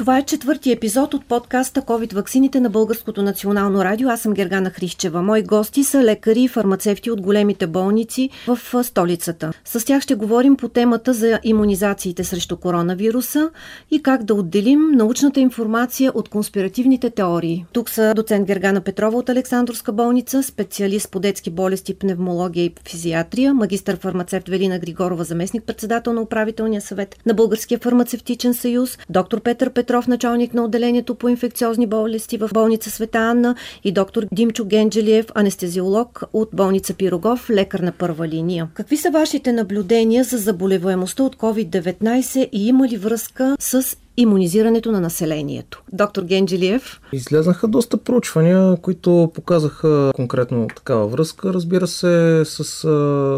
Това е четвърти епизод от подкаста COVID ваксините на Българското национално радио. Аз съм Гергана Хрищева. Мои гости са лекари и фармацевти от големите болници в столицата. С тях ще говорим по темата за имунизациите срещу коронавируса и как да отделим научната информация от конспиративните теории. Тук са доцент Гергана Петрова от Александрска болница, специалист по детски болести, пневмология и физиатрия, магистър фармацевт Велина Григорова, заместник-председател на управителния съвет на Българския фармацевтичен съюз, доктор Петър Проф, началник на отделението по инфекциозни болести в болница Света Анна, и доктор Димчо Генджелиев, анестезиолог от болница Пирогов, лекар на първа линия. Какви са вашите наблюдения за заболеваемостта от COVID-19 и има ли връзка с имунизирането на населението? Доктор Генджелиев. Излязнаха доста проучвания, които показаха конкретно такава връзка. Разбира се, с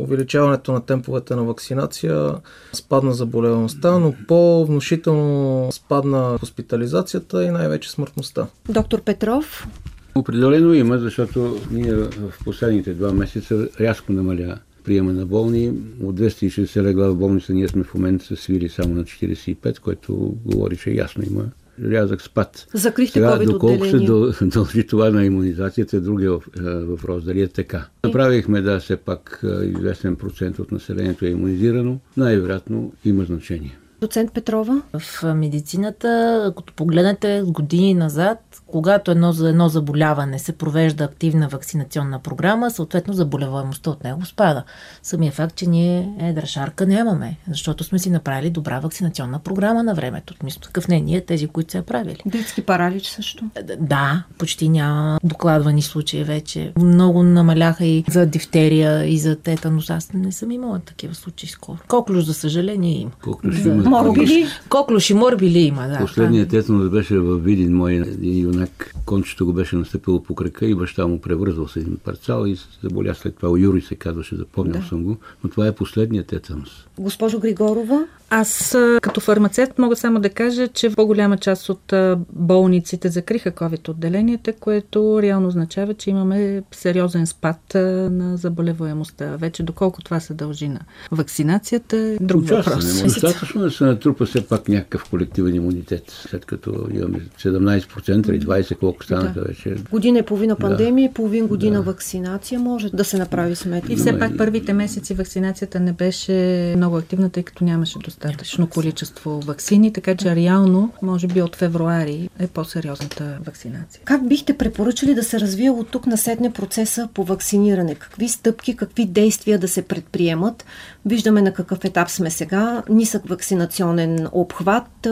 увеличаването на темповете на вакцинация спадна заболеваемостта, но по-внушително спадна хоспитализацията и най-вече смъртността. Доктор Петров. Определено има, защото ние в последните 2 месеца рязко намаля приема на болни. От 260 легла в болница ние сме в момента се свили само на 45, което говори, че ясно има рязък спад. Закрихте COVID-19. Доколко се дължи това на имунизацията, другия въпрос, дали е така. Направихме, да, все пак известен процент от населението е имунизирано. Най-вероятно има значение. Доцент Петрова? В медицината, като погледнете години назад, когато едно заболяване се провежда активна вакцинационна програма, съответно заболеваемостта от него спада. Самия факт, че ние едра шарка нямаме, защото сме си направили добра вакцинационна програма на времето. Вместо такъв не ние, тези, които са я правили. Детски паралич също? Да, почти няма докладвани случаи вече. Много намаляха и за дифтерия, и за тетанус. Аз не съм имала такива случаи скоро. Коклюш, за съжаление, има. Морбили. Коклюш и морбили има, да. Последният тетанус беше във Видин, мой юнак. Кончето го беше настъпило по крака и баща му превързал с един парцал и заболя след това. Юрий се казваше, запомнял съм го, но това е последният тетанус. Госпожо Григорова? Аз като фармацевт мога само да кажа, че по-голяма част от болниците закриха COVID-отделенията, което реално означава, че имаме сериозен спад на заболеваемостта. Вече доколко това се дължи на вакцинацията, друг въпрос. Достатъчно да се натрупа все пак някакъв колективен имунитет, след като имаме 17% или 20%, колко станаха вече. Година и половина пандемия, половин година вакцинация, може да се направи сметка. И все пак първите месеци вакцинацията не беше много активна, тъй като нямаше достатъчно количество ваксини, така че реално, може би от февруари е по-сериозната вакцинация. Как бихте препоръчали да се развие от тук насетне процеса по вакциниране? Какви стъпки, какви действия да се предприемат? Виждаме на какъв етап сме сега. Нисък вакцинационен обхват,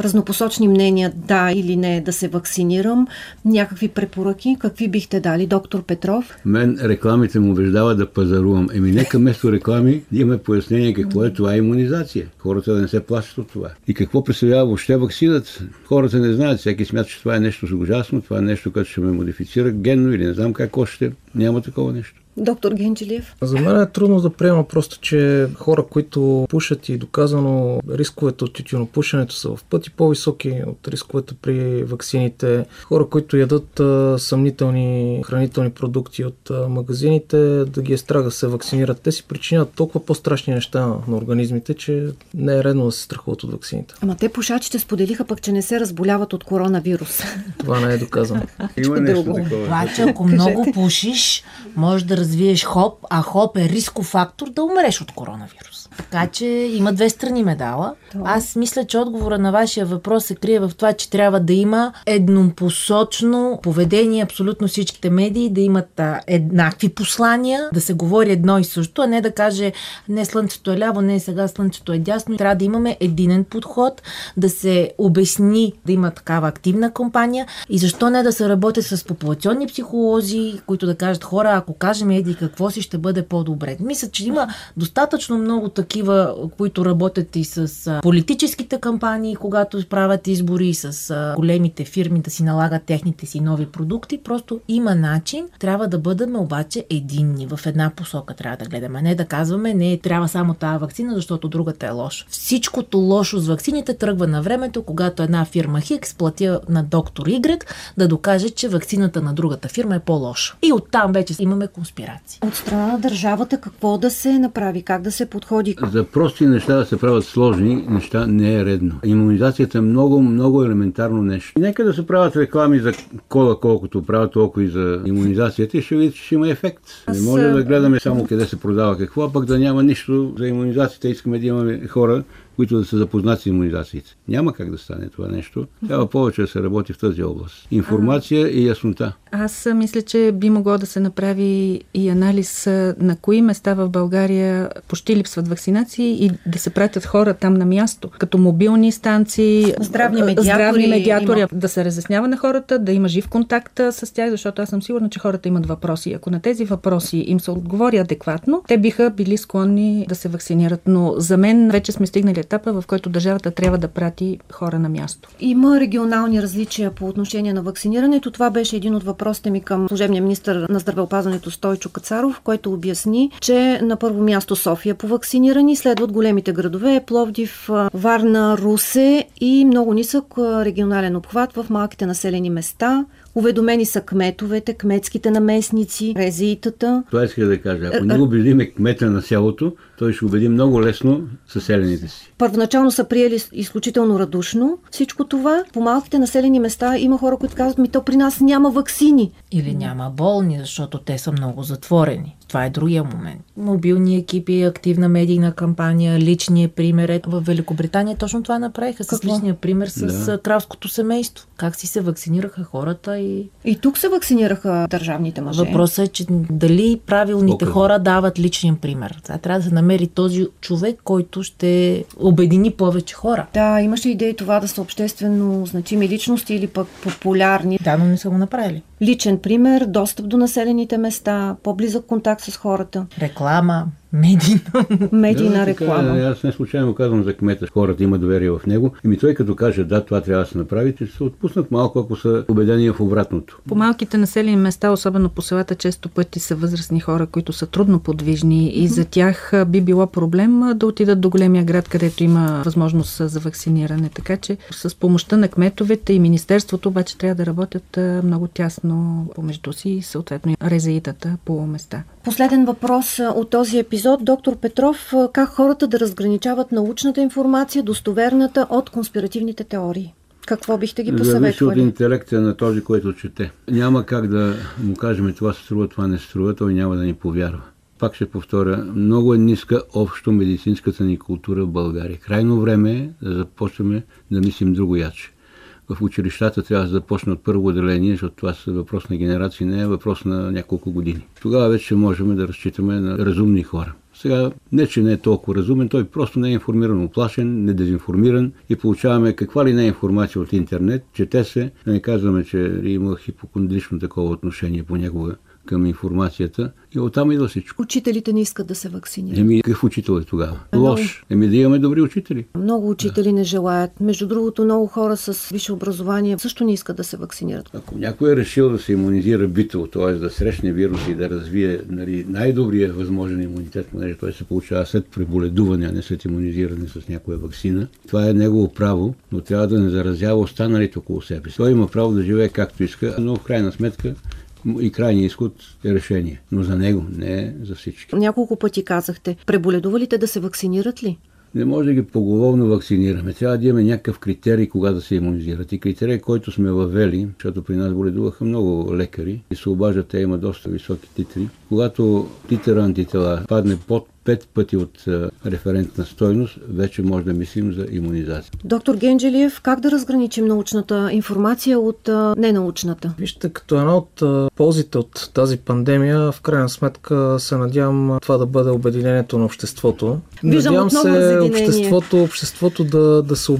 разнопосочни мнения да или не да се вакцинирам, някакви препоръки, какви бихте дали, доктор Петров? Мен рекламите му убеждава да пазарувам. Нека вместо реклами имаме пояснение какво е това имунизация. Хората да не се плащат от това. И какво представлява въобще ваксината? Хората не знаят. Всеки смята, че това е нещо ужасно, това е нещо, което ще ме модифицира генно или не знам как още. Няма такова нещо. Доктор Генджелиев. За мен е трудно да приема просто, че хора, които пушат и доказано рисковете от тютюнопушенето са в пъти по-високи от рисковете при ваксините. Хора, които ядат съмнителни хранителни продукти от магазините, да ги е страх да се вакцинират. Те си причиняват толкова по-страшни неща на организмите, че не е редно да се страхуват от ваксините. Ама те пушачите споделиха пък, че не се разболяват от коронавирус. Това не е доказано. Има нещо такова. Плача, ако много пушиш, може да развиеш хоп, а хоп е рисков фактор да умреш от коронавирус. Така че има 2 страни медала. Аз мисля, че отговора на вашия въпрос се крие в това, че трябва да има еднопосочно поведение, абсолютно всичките медии да имат еднакви послания, да се говори едно и също, а не да каже не слънцето е ляво, не сега слънцето е дясно. Трябва да имаме единен подход, да се обясни, да има такава активна кампания и защо не да се работи с популационни психолози, които да кажат хора, ако кажем кажем еди какво си, ще бъде по-добре. Мисля, че има достатъчно много такива, които работят и с политическите кампании, когато правят избори, с големите фирми да си налагат техните си нови продукти. Просто има начин. Трябва да бъдем обаче единни. В една посока трябва да гледаме. Не да казваме, не трябва само тази вакцина, защото другата е лошо. Всичкото лошо с вакцините тръгва на времето, когато една фирма Хикс плати на доктор Y да докаже, че вакцината на другата фирма е по-лоша. И оттам вече имаме конспирации. От страна на държавата какво да се направи, как да се подходи? За прости неща да се правят сложни неща не е редно. Имунизацията е много, много елементарно нещо. Нека да се правят реклами за кола, колкото правят, толкова и за имунизацията и ще видите, че има ефект. Не може да гледаме само къде се продава какво, а пък да няма нищо за имунизацията. Искаме да имаме хора, които да се запознат с имунизациите. Няма как да стане това нещо. Трябва повече да се работи в тази област. Информация и яснота. Аз мисля, че би могло да се направи и анализ на кои места в България почти липсват вакцинации и да се пратят хора там на място, като мобилни станции, здравни медиатори да се разяснява на хората, да има жив контакт с тях, защото аз съм сигурна, че хората имат въпроси. Ако на тези въпроси им се отговори адекватно, те биха били склонни да се вакцинират. Но за мен вече сме стигнали етапа, в който държавата трябва да прати хора на място. Има регионални различия по отношение на вакцинирането. Това беше един от въпросите ми към служебния министър на здравеопазването Стойчо Кацаров, който обясни, че на първо място София по вакцинирани, следват големите градове Пловдив, Варна, Русе и много нисък регионален обхват в малките населени места. Уведомени са кметовете, кметските наместници, резиитата. Това исках да кажа. Ако не убедим кмета на селото, той ще убеди много лесно съселените си. Първоначално са приели изключително радушно всичко това. По малките населени места има хора, които казват, то при нас няма ваксини. Или няма болни, защото те са много затворени. Това е другия момент. Мобилни екипи, активна медийна кампания, личния пример. В Великобритания точно това направиха. С личния пример с кралското семейство. Как си се вакцинираха хората и тук се вакцинираха държавните мъже. Въпросът е, че дали правилните хора дават личен пример. Сега трябва да се намери този човек, който ще обедини повече хора. Да, имаше идеи това да са обществено значими личности или пък популярни. Да, но не са го направили. Личен пример, достъп до населените места, по-близък контакт с хората. Реклама. Медийна реклама. Аз не случайно казвам за кмета. Хората има доверие в него. И той като каже, да, това трябва да се направи, ще се отпуснат малко, ако са убедени в обратното. По малките населени места, особено по селата, често пъти са възрастни хора, които са трудно подвижни и за тях би било проблем да отидат до големия град, където има възможност за вакциниране. Така че с помощта на кметовете и министерството обаче трябва да работят много тясно помежду си и съответно резаитата по места. Последен въпрос от този епизод, доктор Петров, как хората да разграничават научната информация, достоверната от конспиративните теории? Какво бихте ги посъветвали? Зависи от интелекта на този, който чете. Няма как да му кажем това се струва, това не струва, той няма да ни повярва. Пак ще повторя, много е ниска общо медицинската ни култура в България. Крайно време е да започнем да мислим другояче. В училищата трябва да започне от първо отделение, защото това са въпрос на генерации, не е въпрос на няколко години. Тогава вече можем да разчитаме на разумни хора. Сега не, че не е толкова разумен, той просто не е информиран, оплашен, не дезинформиран и получаваме каква ли не е информация от интернет, чете се, да не казваме, че има хипохондрично такова отношение понякога към информацията и оттам идва всичко. Учителите не искат да се вакцинират. Какъв учител е тогава? Лош. Да имаме добри учители. Много учители не желаят. Между другото, много хора с висше образование също не искат да се вакцинират. Ако някой е решил да се имунизира битово, т.е. да срещне вируса и да развие най-добрия възможен имунитет, понеже той се получава след преболедуване, а не след имунизиране с някоя вакцина, това е негово право, но трябва да не заразява останалите около себе си. Той има право да живее както иска, но в крайна сметка и крайния изход е решение. Но за него, не за всички. Няколко пъти казахте, преболедувалите да се вакцинират ли? Не може да ги поголовно вакцинираме. Трябва да имаме някакъв критерий кога да се имунизират. И критерий, който сме въвели, защото при нас боледуваха много лекари и се обаждат, те има доста високи титри. Когато титъра антитела падне под 5 пъти от референтна стойност, вече може да мислим за имунизация. Доктор Генджелиев, как да разграничим научната информация от ненаучната? Вижте, като една от ползите от тази пандемия, в крайна сметка се надявам това да бъде обединението на обществото. Надявам се обществото да се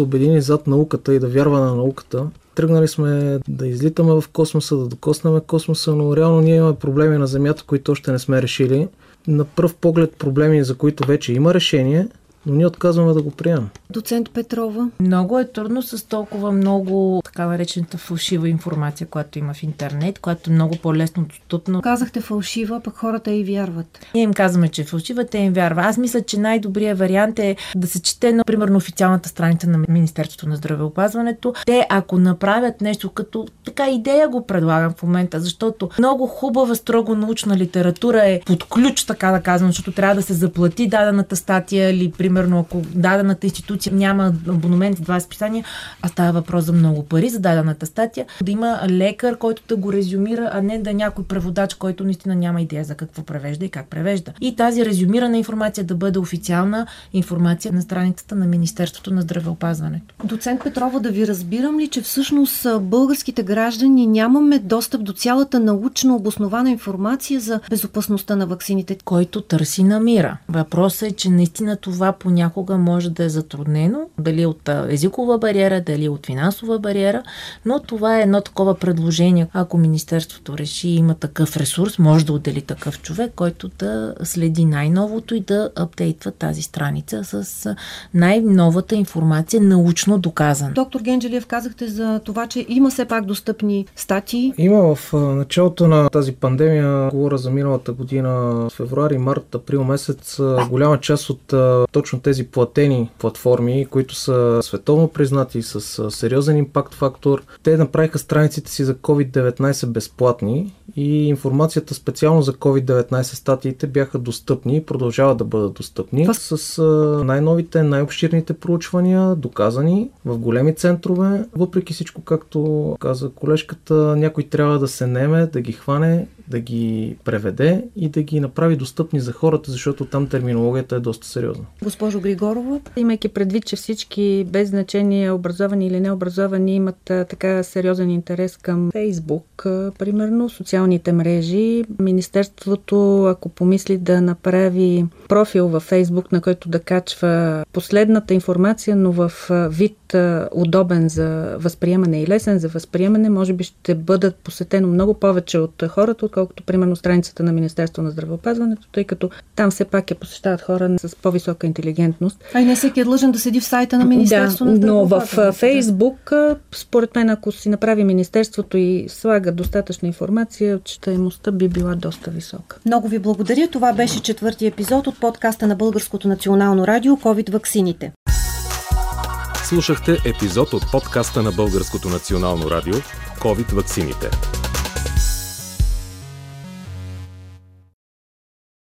обедини зад науката и да вярва на науката. Тръгнали сме да излитаме в космоса, да докоснаме космоса, но реално ние имаме проблеми на Земята, които още не сме решили. На пръв поглед проблеми, за които вече има решение, но ние отказваме да го приемем. Доцент Петрова. Много е трудно с толкова много така наречената фалшива информация, която има в интернет, която е много по-лесно достъпна. Казахте фалшива, пък хората и вярват. Ние им казваме, че е фалшива, те им вярват. Аз мисля, че най-добрият вариант е да се чете, например, на официалната страница на Министерството на здравеопазването. Те, ако направят нещо като така идея, го предлагам в момента, защото много хубава, строго научна литература е под ключ, така да казвам, защото трябва да се заплати дадената статия или примерно, ако дадената институция няма абонамент с 20 писания, а става въпрос за много пари за дадената статия, да има лекар, който да го резюмира, а не да някой преводач, който наистина няма идея за какво превежда и как превежда. И тази резюмирана информация да бъде официална информация на страницата на Министерството на здравеопазването. Доцент Петрова, да ви разбирам ли, че всъщност българските граждани нямаме достъп до цялата научно обоснована информация за безопасността на ваксините, който търси намира. Въпросът е, че наистина това понякога може да е затруднено, дали от езикова бариера, дали от финансова бариера, но това е едно такова предложение. Ако Министерството реши, има такъв ресурс, може да отдели такъв човек, който да следи най-новото и да апдейтва тази страница с най-новата информация, научно доказана. Доктор Генджелиев, казахте за това, че има все пак достъпни статии. Има в началото на тази пандемия, говоря за миналата година, февруари, март, април месец, голяма част от точно тези платени платформи, които са световно признати с сериозен импакт фактор. Те направиха страниците си за COVID-19 безплатни и информацията специално за COVID-19 статиите бяха достъпни и продължават да бъдат достъпни с най-новите, най-обширните проучвания, доказани в големи центрове. Въпреки всичко, както каза колежката, някой трябва да се наеме, да ги хване, да ги преведе и да ги направи достъпни за хората, защото там терминологията е доста сериозна. Госпожо Григорова, имайки предвид, че всички без значение образовани или необразовани имат така сериозен интерес към Фейсбук, примерно социалните мрежи, Министерството, ако помисли да направи профил във Фейсбук, на който да качва последната информация, но в вид удобен за възприемане и лесен за възприемане, може би ще бъдат посетено много повече от хората, отколкото примерно страницата на Министерство на здравеопазването, тъй като там все пак я посещават хора с по-висока интелигентност. А и не всеки е длъжен да седи в сайта на Министерство на здравеопазването. Но в Фейсбук, според мен, ако си направи Министерството и слага достатъчна информация, читаемостта би била доста висока. Много ви благодаря. Това беше 4-ти епизод от подкаста на Българското национално радио COVID ваксините. Слушахте епизод от подкаста на Българското национално радио COVID ваксините.